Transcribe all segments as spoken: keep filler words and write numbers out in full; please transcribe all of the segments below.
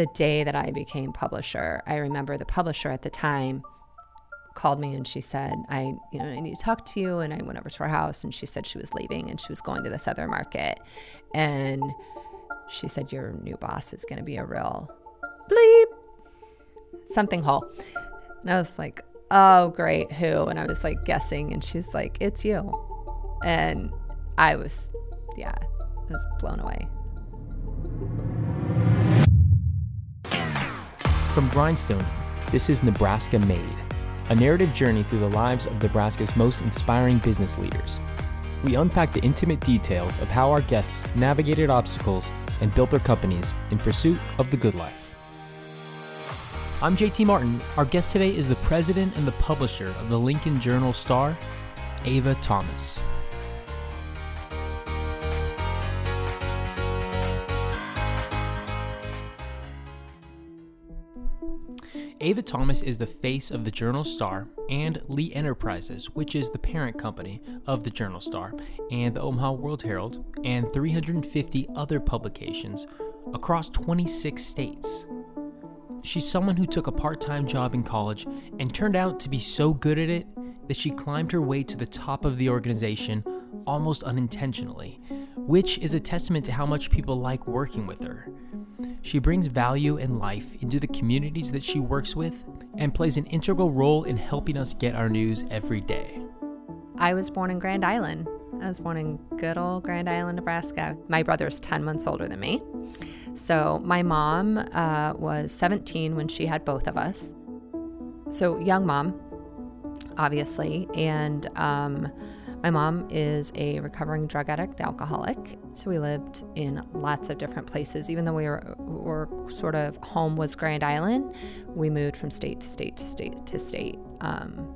the day that I became publisher, I remember the publisher at the time called me and she said, I, you know, I need to talk to you. And I went over to her house and she said she was leaving and she was going to this other market. And she said, your new boss is going to be a real bleep, something hole. And I was like, oh, great, who? And I was like guessing. And she's like, it's you. And I was, yeah, I was blown away. From Grindstone, this is Nebraska Made, a narrative journey through the lives of Nebraska's most inspiring business leaders. We unpack the intimate details of how our guests navigated obstacles and built their companies in pursuit of the good life. I'm J T Martin. Our guest today is the president and the publisher of the Lincoln Journal Star, Ava Thomas. Ava Thomas is the face of the Journal Star and Lee Enterprises, which is the parent company of the Journal Star and the Omaha World Herald and three hundred fifty other publications across twenty-six states. She's someone who took a part-time job in college and turned out to be so good at it that she climbed her way to the top of the organization almost unintentionally, which is a testament to how much people like working with her. She brings value and life into the communities that she works with and plays an integral role in helping us get our news every day. I was born in Grand Island. I was born in good old Grand Island, Nebraska. My brother's ten months older than me. So my mom uh, was seventeen when she had both of us. So young mom, obviously. And um, my mom is a recovering drug addict, alcoholic. So we lived in lots of different places. Even though we were, were sort of home was Grand Island, we moved from state to state to state to state, um,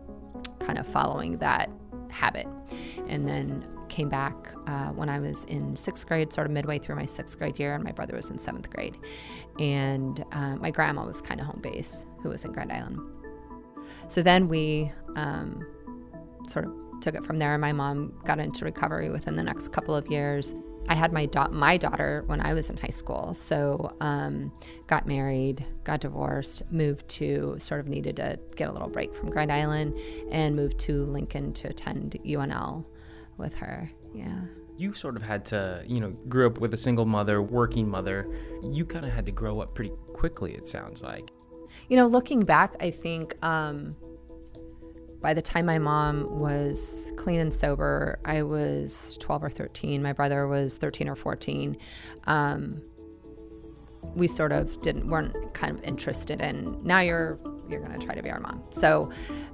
kind of following that habit. And then came back uh, when I was in sixth grade, sort of midway through my sixth grade year, and my brother was in seventh grade. And uh, my grandma was kind of home base, who was in Grand Island. So then we um, sort of took it from there. My mom got into recovery within the next couple of years. I had my, da- my daughter when I was in high school, so um, got married, got divorced, moved to, sort of needed to get a little break from Grand Island, and moved to Lincoln to attend U N L with her, yeah. You sort of had to, you know, grew up with a single mother, working mother. You kind of had to grow up pretty quickly, it sounds like. You know, looking back, I think um, by the time my mom was clean and sober, I was twelve or thirteen. My brother was thirteen or fourteen. Um, we sort of didn't, weren't kind of interested in, now you're, you're going to try to be our mom. So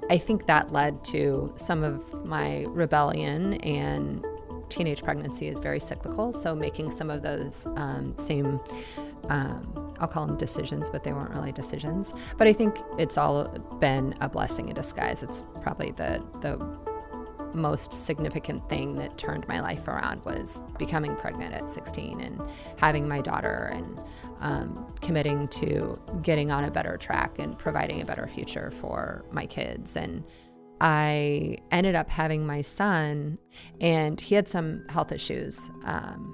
I think that led to some of my rebellion, and teenage pregnancy is very cyclical. So making some of those um, same, um, I'll call them decisions, but they weren't really decisions. But I think it's all been a blessing in disguise. It's probably the, the most significant thing that turned my life around was becoming pregnant at sixteen and having my daughter, and um, committing to getting on a better track and providing a better future for my kids. And I ended up having my son, and he had some health issues. Um,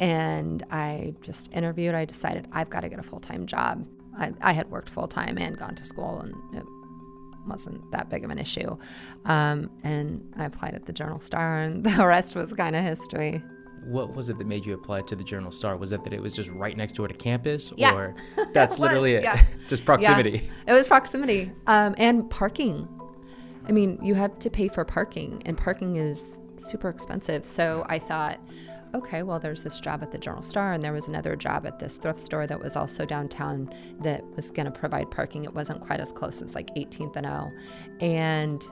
and I just interviewed, I decided I've got to get a full-time job. I, I had worked full-time and gone to school, and it wasn't that big of an issue. Um, and I applied at the Journal Star, and the rest was kind of history. What was it that made you apply to the Journal Star? Was it that it was just right next door to campus? Yeah. Or that's it literally was, it? Yeah. Just proximity? Yeah. It was proximity, um, and parking. I mean, you have to pay for parking, and parking is super expensive. So I thought, okay, well, there's this job at the Journal Star, and there was another job at this thrift store that was also downtown that was going to provide parking. It wasn't quite as close. It was like eighteenth and O. And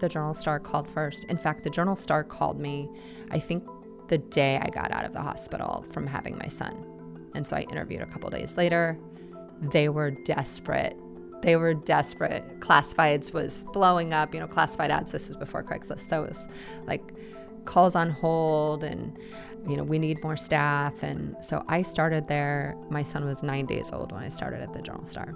the Journal Star called first. In fact, the Journal Star called me, I think, the day I got out of the hospital from having my son. And so I interviewed a couple days later. They were desperate. They were desperate. Classifieds was blowing up, you know, classified ads. This was before Craigslist. So it was like calls on hold, and, you know, we need more staff. And so I started there. My son was nine days old when I started at the Journal Star.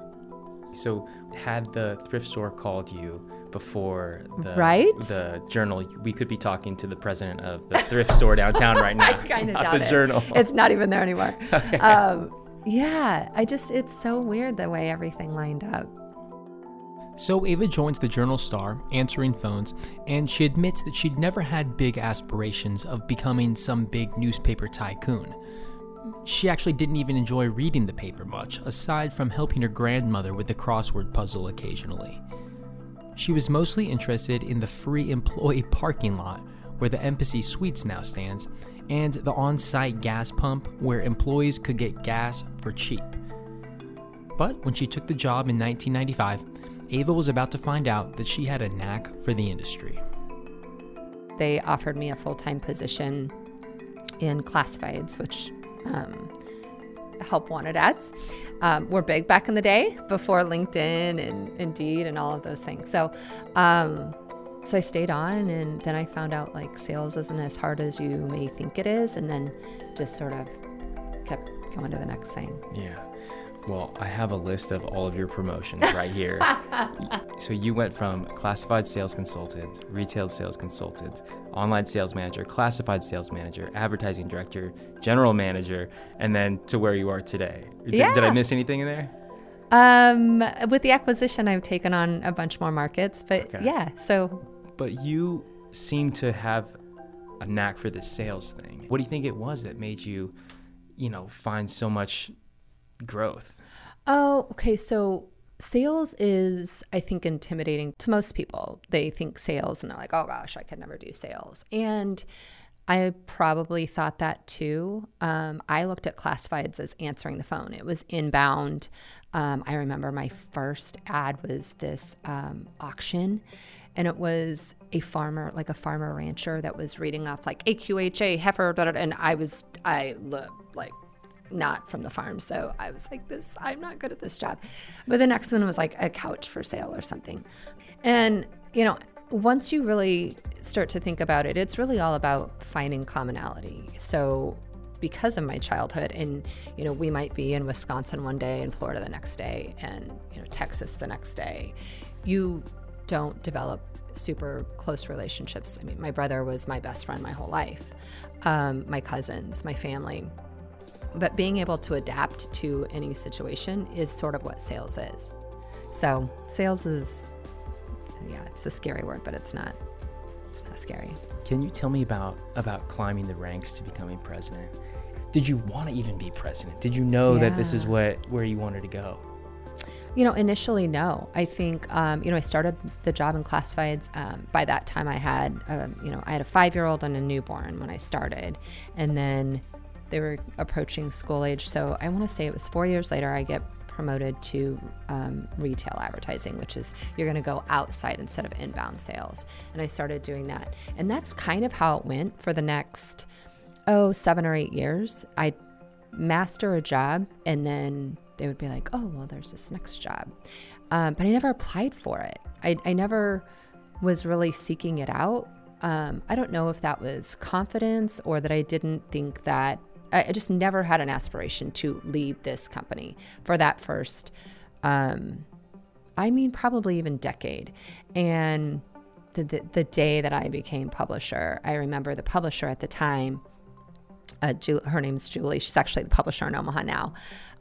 So had the thrift store called you before the, right? the Journal, we could be talking to the president of the thrift store downtown right now. I kind of doubt it. Not the Journal. It's not even there anymore. Okay. Um, Yeah, I just, it's so weird the way everything lined up. So Ava joins the Journal Star, answering phones, and she admits that she'd never had big aspirations of becoming some big newspaper tycoon. She actually didn't even enjoy reading the paper much, aside from helping her grandmother with the crossword puzzle occasionally. She was mostly interested in the free employee parking lot, where the Embassy Suites now stands, and the on-site gas pump, where employees could get gas for cheap. But when she took the job in nineteen ninety-five, Ava was about to find out that she had a knack for the industry. They offered me a full-time position in classifieds, which um, help wanted ads um, were big back in the day, before LinkedIn and Indeed and all of those things. So, um, so I stayed on, and then I found out like sales isn't as hard as you may think it is, and then just sort of kept going to the next thing. Yeah. Well, I have a list of all of your promotions right here. So you went from classified sales consultant, retail sales consultant, online sales manager, classified sales manager, advertising director, general manager, and then to where you are today. D- yeah. Did I miss anything in there? Um, with the acquisition, I've taken on a bunch more markets, but okay. yeah, so. But you seem to have a knack for the sales thing. What do you think it was that made you, you know, find so much growth? Oh, okay. So sales is, I think, intimidating to most people. They think sales and they're like, oh gosh, I could never do sales. And I probably thought that too. Um, I looked at classifieds as answering the phone. It was inbound. Um, I remember my first ad was this um, auction, and it was a farmer, like a farmer rancher that was reading off like A Q H A, heifer, blah, blah, blah, and I was, I looked like, not from the farm. So I was like, this, I'm not good at this job. But the next one was like a couch for sale or something. And, you know, once you really start to think about it, it's really all about finding commonality. So because of my childhood, and, you know, we might be in Wisconsin one day and Florida the next day and, you know, Texas the next day, you don't develop super close relationships. I mean, my brother was my best friend my whole life, um, my cousins, my family. But being able to adapt to any situation is sort of what sales is. So sales is, yeah, it's a scary word, but it's not, it's not scary. Can you tell me about, about climbing the ranks to becoming president? Did you want to even be president? Did you know yeah. that this is what, where you wanted to go? You know, initially, no. I think, um, you know, I started the job in classifieds. Um, by that time I had, a, you know, I had a five-year-old and a newborn when I started. And then they were approaching school age. So I want to say it was four years later, I get promoted to um, retail advertising, which is you're going to go outside instead of inbound sales. And I started doing that. And that's kind of how it went for the next, oh, seven or eight years. I master a job, and then they would be like, oh, well, there's this next job. Um, but I never applied for it. I, I never was really seeking it out. Um, I don't know if that was confidence or that I didn't think that I just never had an aspiration to lead this company for that first, um, I mean, probably even decade. And the, the, the day that I became publisher, I remember the publisher at the time, uh, Ju- her name's Julie. She's actually the publisher in Omaha now,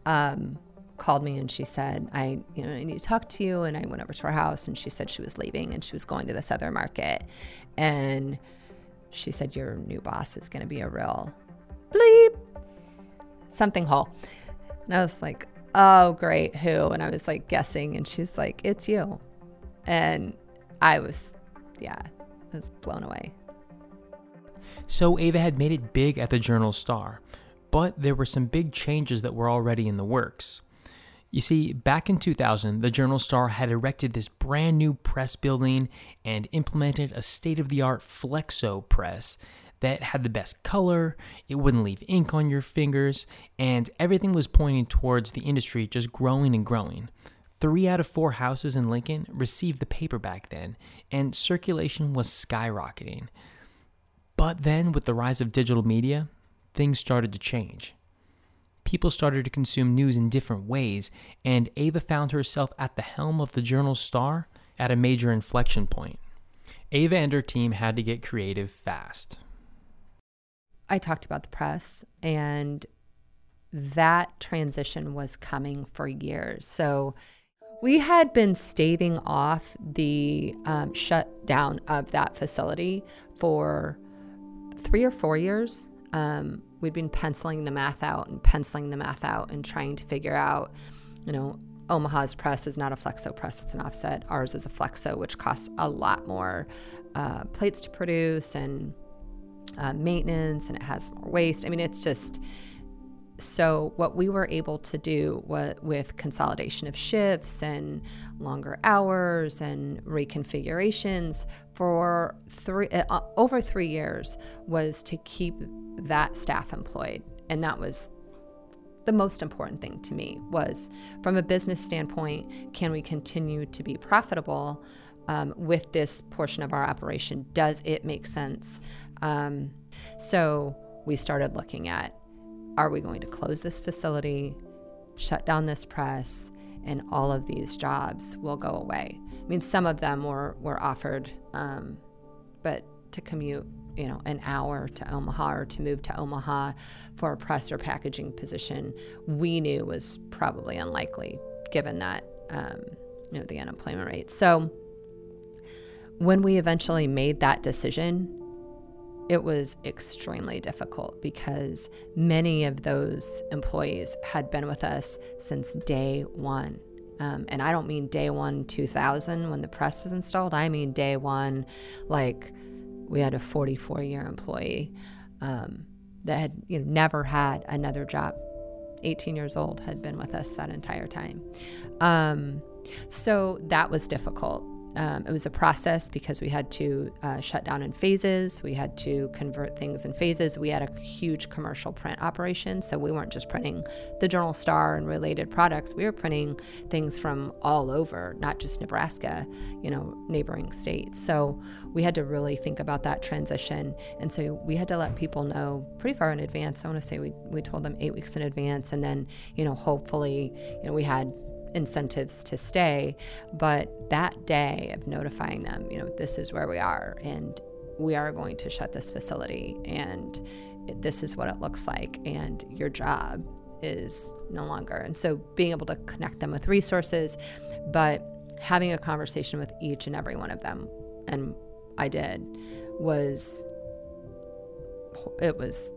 um, called me, and she said, I, you know, I need to talk to you. And I went over to her house, and she said she was leaving and she was going to this other market. And she said, your new boss is going to be a real bleep something hole. And I was like, oh great, who? And I was like guessing, and she's like, it's you. And I was, yeah, I was blown away. So Ava had made it big at the Journal Star, but there were some big changes that were already in the works. You see, back in two thousand, the Journal Star had erected this brand new press building and implemented a state-of-the-art flexo press that had the best color, it wouldn't leave ink on your fingers, and everything was pointing towards the industry just growing and growing. Three out of four houses in Lincoln received the paper back then, and circulation was skyrocketing. But then, with the rise of digital media, things started to change. People started to consume news in different ways, and Ava found herself at the helm of the Journal Star at a major inflection point. Ava and her team had to get creative fast. I talked about the press, and that transition was coming for years. So we had been staving off the um, shutdown of that facility for three or four years. Um, we'd been penciling the math out and penciling the math out and trying to figure out, you know, Omaha's press is not a flexo press, it's an offset. Ours is a flexo, which costs a lot more uh, plates to produce and uh, maintenance, and it has more waste. I mean, it's just... So what we were able to do was, with consolidation of shifts and longer hours and reconfigurations for three, uh, over three years, was to keep that staff employed. And that was the most important thing to me, was from a business standpoint, can we continue to be profitable um, with this portion of our operation? Does it make sense? Um, so we started looking at, are we going to close this facility, shut down this press, and all of these jobs will go away? I mean, some of them were, were offered, um, but to commute, you know, an hour to Omaha or to move to Omaha for a press or packaging position, we knew was probably unlikely given that, um, you know, the unemployment rate. So when we eventually made that decision, it was extremely difficult because many of those employees had been with us since day one. Um, and I don't mean day one, two thousand, when the press was installed. I mean day one, like we had a forty-four-year employee um, that had you know, never had another job. eighteen years old, had been with us that entire time. Um, so that was difficult. Um, it was a process because we had to uh, shut down in phases. We had to convert things in phases. We had a huge commercial print operation. So we weren't just printing the Journal Star and related products. We were printing things from all over, not just Nebraska, you know, neighboring states. So we had to really think about that transition. And so we had to let people know pretty far in advance. I want to say we, we told them eight weeks in advance. And then, you know, hopefully, you know, we had incentives to stay, but that day of notifying them, you know, this is where we are and we are going to shut this facility and this is what it looks like and your job is no longer. And so being able to connect them with resources, but having a conversation with each and every one of them, and I did, was, it was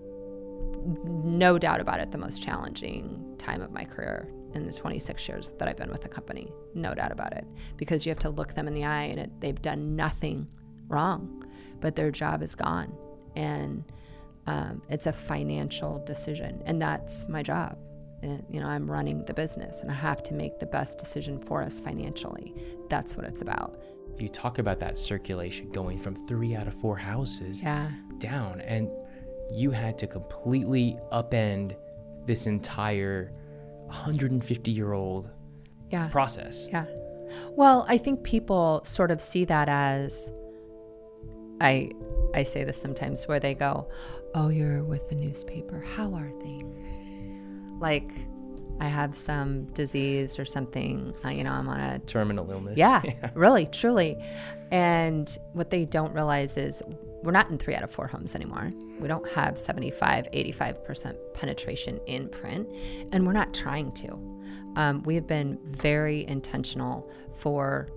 no doubt about it the most challenging time of my career. In the twenty-six years that I've been with the company, no doubt about it, because you have to look them in the eye and it, they've done nothing wrong, but their job is gone. And um, it's a financial decision, and that's my job. And, you know, I'm running the business and I have to make the best decision for us financially. That's what it's about. You talk about that circulation going from three out of four houses yeah. down, and you had to completely upend this entire one hundred fifty year old yeah. process. Yeah. Well, I think people sort of see that as, I I say this sometimes, where they go, oh, you're with the newspaper, how are things? Like, I have some disease or something, uh, you know, I'm on a terminal illness. Yeah, yeah, really, truly. And what they don't realize is we're not in three out of four homes anymore. We don't have seventy-five, eighty-five percent penetration in print, and we're not trying to. Um, we have been very intentional for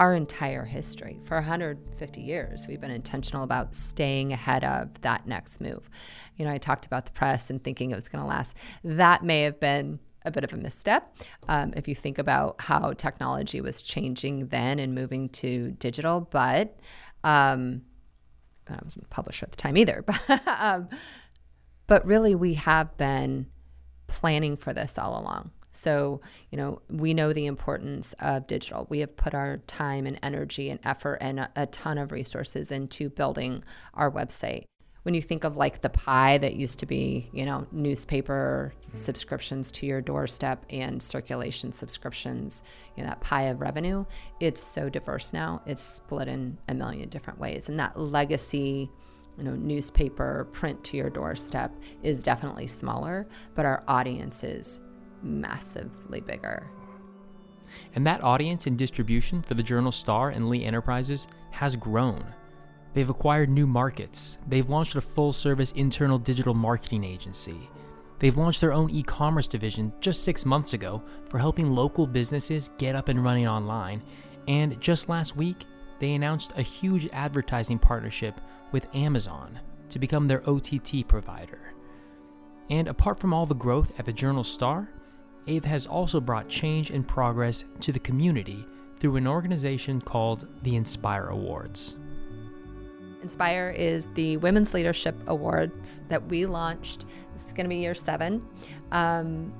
our entire history. For one hundred fifty years, we've been intentional about staying ahead of that next move. You know, I talked about the press and thinking it was going to last. That may have been a bit of a misstep. Um, if you think about how technology was changing then and moving to digital, but... Um, I wasn't a publisher at the time either, but, um, but really we have been planning for this all along. So, you know, we know the importance of digital. We have put our time and energy and effort and a, a ton of resources into building our website. When you think of like the pie that used to be, you know, newspaper mm-hmm. subscriptions to your doorstep and circulation subscriptions, you know, that pie of revenue, it's so diverse now. It's split in a million different ways. And that legacy, you know, newspaper print to your doorstep is definitely smaller, but our audience is massively bigger. And that audience and distribution for the Journal Star and Lee Enterprises has grown. They've acquired new markets. They've launched a full-service internal digital marketing agency. They've launched their own e-commerce division just six months ago for helping local businesses get up and running online. And just last week, they announced a huge advertising partnership with Amazon to become their O T T provider. And apart from all the growth at the Journal Star, Ava has also brought change and progress to the community through an organization called the Inspire Awards. Inspire is the Women's Leadership Awards that we launched. This is going to be year seven um,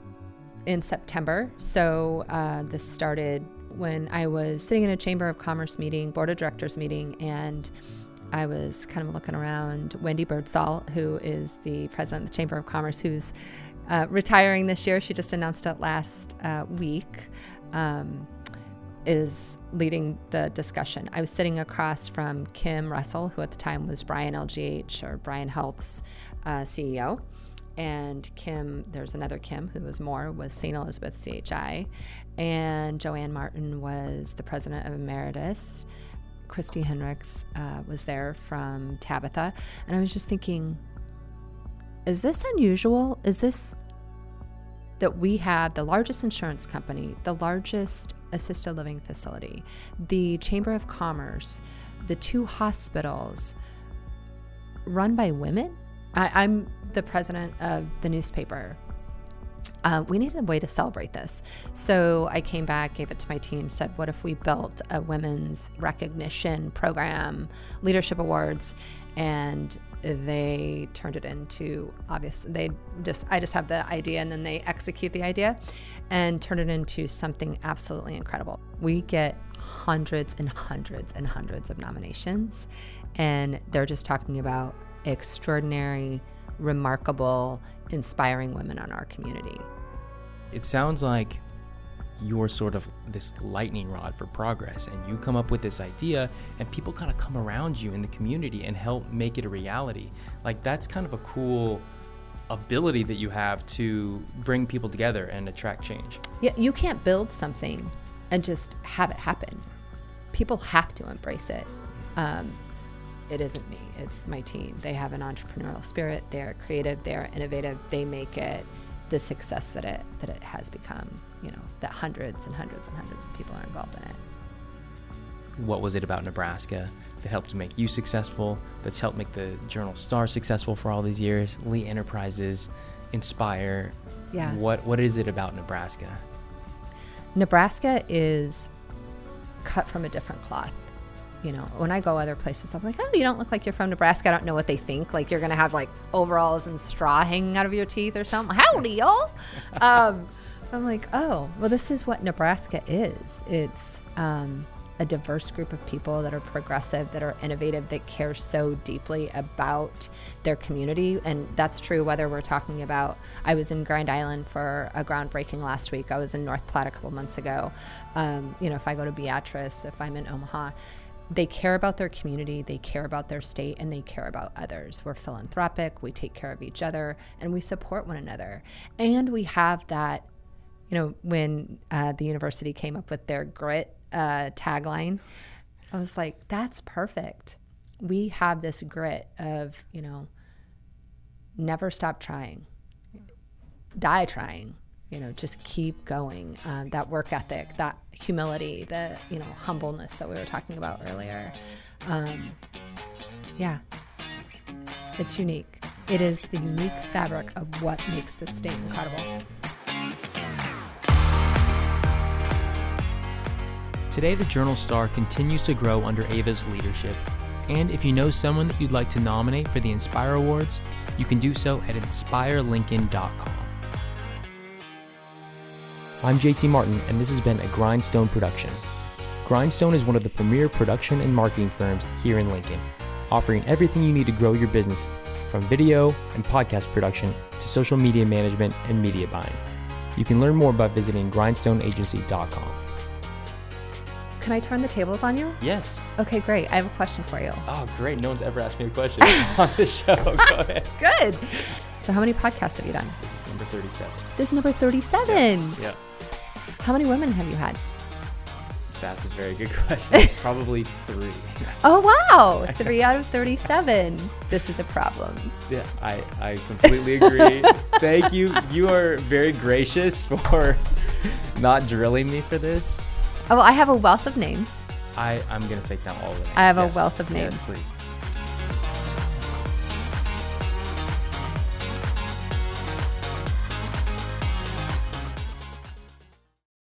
in September. So uh, this started when I was sitting in a Chamber of Commerce meeting, Board of Directors meeting, and I was kind of looking around. Wendy Birdsall, who is the president of the Chamber of Commerce, who's uh, retiring this year, she just announced it last uh, week, um, is leading the discussion. I was sitting across from Kim Russell, who at the time was Brian L G H, or Brian Health's uh, C E O. And Kim, there's another Kim who was more, was Saint Elizabeth C H I. And Joanne Martin was the president of Emeritus. Christy Hendricks uh, was there from Tabitha. And I was just thinking, is this unusual? Is this that we have the largest insurance company, the largest assisted living facility, the Chamber of Commerce, the two hospitals run by women? I, I'm the president of the newspaper. Uh, we needed a way to celebrate this. So I came back, gave it to my team, said, what if we built a women's recognition program, leadership awards, and they turned it into, obviously, they just, I just have the idea and then they execute the idea and turn it into something absolutely incredible. We get hundreds and hundreds and hundreds of nominations, and they're just talking about extraordinary, remarkable, inspiring women in our community. It sounds like you're sort of this lightning rod for progress, and you come up with this idea and people kind of come around you in the community and help make it a reality. Like, that's kind of a cool ability that you have to bring people together and attract change. Yeah, you can't build something and just have it happen. People have to embrace it. Um, It isn't me, it's my team. They have an entrepreneurial spirit, they're creative, they're innovative, they make it the success that it that it has become, you know, that hundreds and hundreds and hundreds of people are involved in it. What was it about Nebraska that helped make you successful, that's helped make the Journal Star successful for all these years, Lee Enterprises, Inspire? Yeah. What what is it about Nebraska? Nebraska is cut from a different cloth. You know, when I go other places, I'm like, oh, you don't look like you're from Nebraska. I don't know what they think. Like, you're going to have, like, overalls and straw hanging out of your teeth or something. Howdy, y'all. Um, I'm like, oh, well, this is what Nebraska is. It's um, a diverse group of people that are progressive, that are innovative, that care so deeply about their community. And that's true whether we're talking about, I was in Grand Island for a groundbreaking last week. I was in North Platte a couple months ago. Um, you know, if I go to Beatrice, if I'm in Omaha, they care about their community, they care about their state, and they care about others. We're philanthropic, we take care of each other, and we support one another. And we have that, you know, when uh, the university came up with their grit uh, tagline, I was like, that's perfect. We have this grit of, you know, never stop trying, die trying, you know, just keep going. Um, that work ethic, that humility, the, you know, humbleness that we were talking about earlier. Um, yeah, it's unique. It is the unique fabric of what makes this state incredible. Today, the Journal Star continues to grow under Ava's leadership. And if you know someone that you'd like to nominate for the Inspire Awards, you can do so at Inspire Lincoln dot com. I'm J T Martin, and this has been a Grindstone production. Grindstone is one of the premier production and marketing firms here in Lincoln, offering everything you need to grow your business, from video and podcast production to social media management and media buying. You can learn more by visiting grindstone agency dot com. Can I turn the tables on you? Yes. Okay, great. I have a question for you. Oh, great. No one's ever asked me a question on the show. Go ahead. Good. So how many podcasts have you done? Number thirty-seven. This is number thirty-seven. Yeah. Yeah. How many women have you had? That's a very good question. Probably three. Oh, wow. Three out of thirty-seven. This is a problem. Yeah, I, I completely agree. Thank you. You are very gracious for not drilling me for this. Oh, well, I have a wealth of names. I, I'm going to take down all of the names. I have yes. a wealth of names. Yes, please.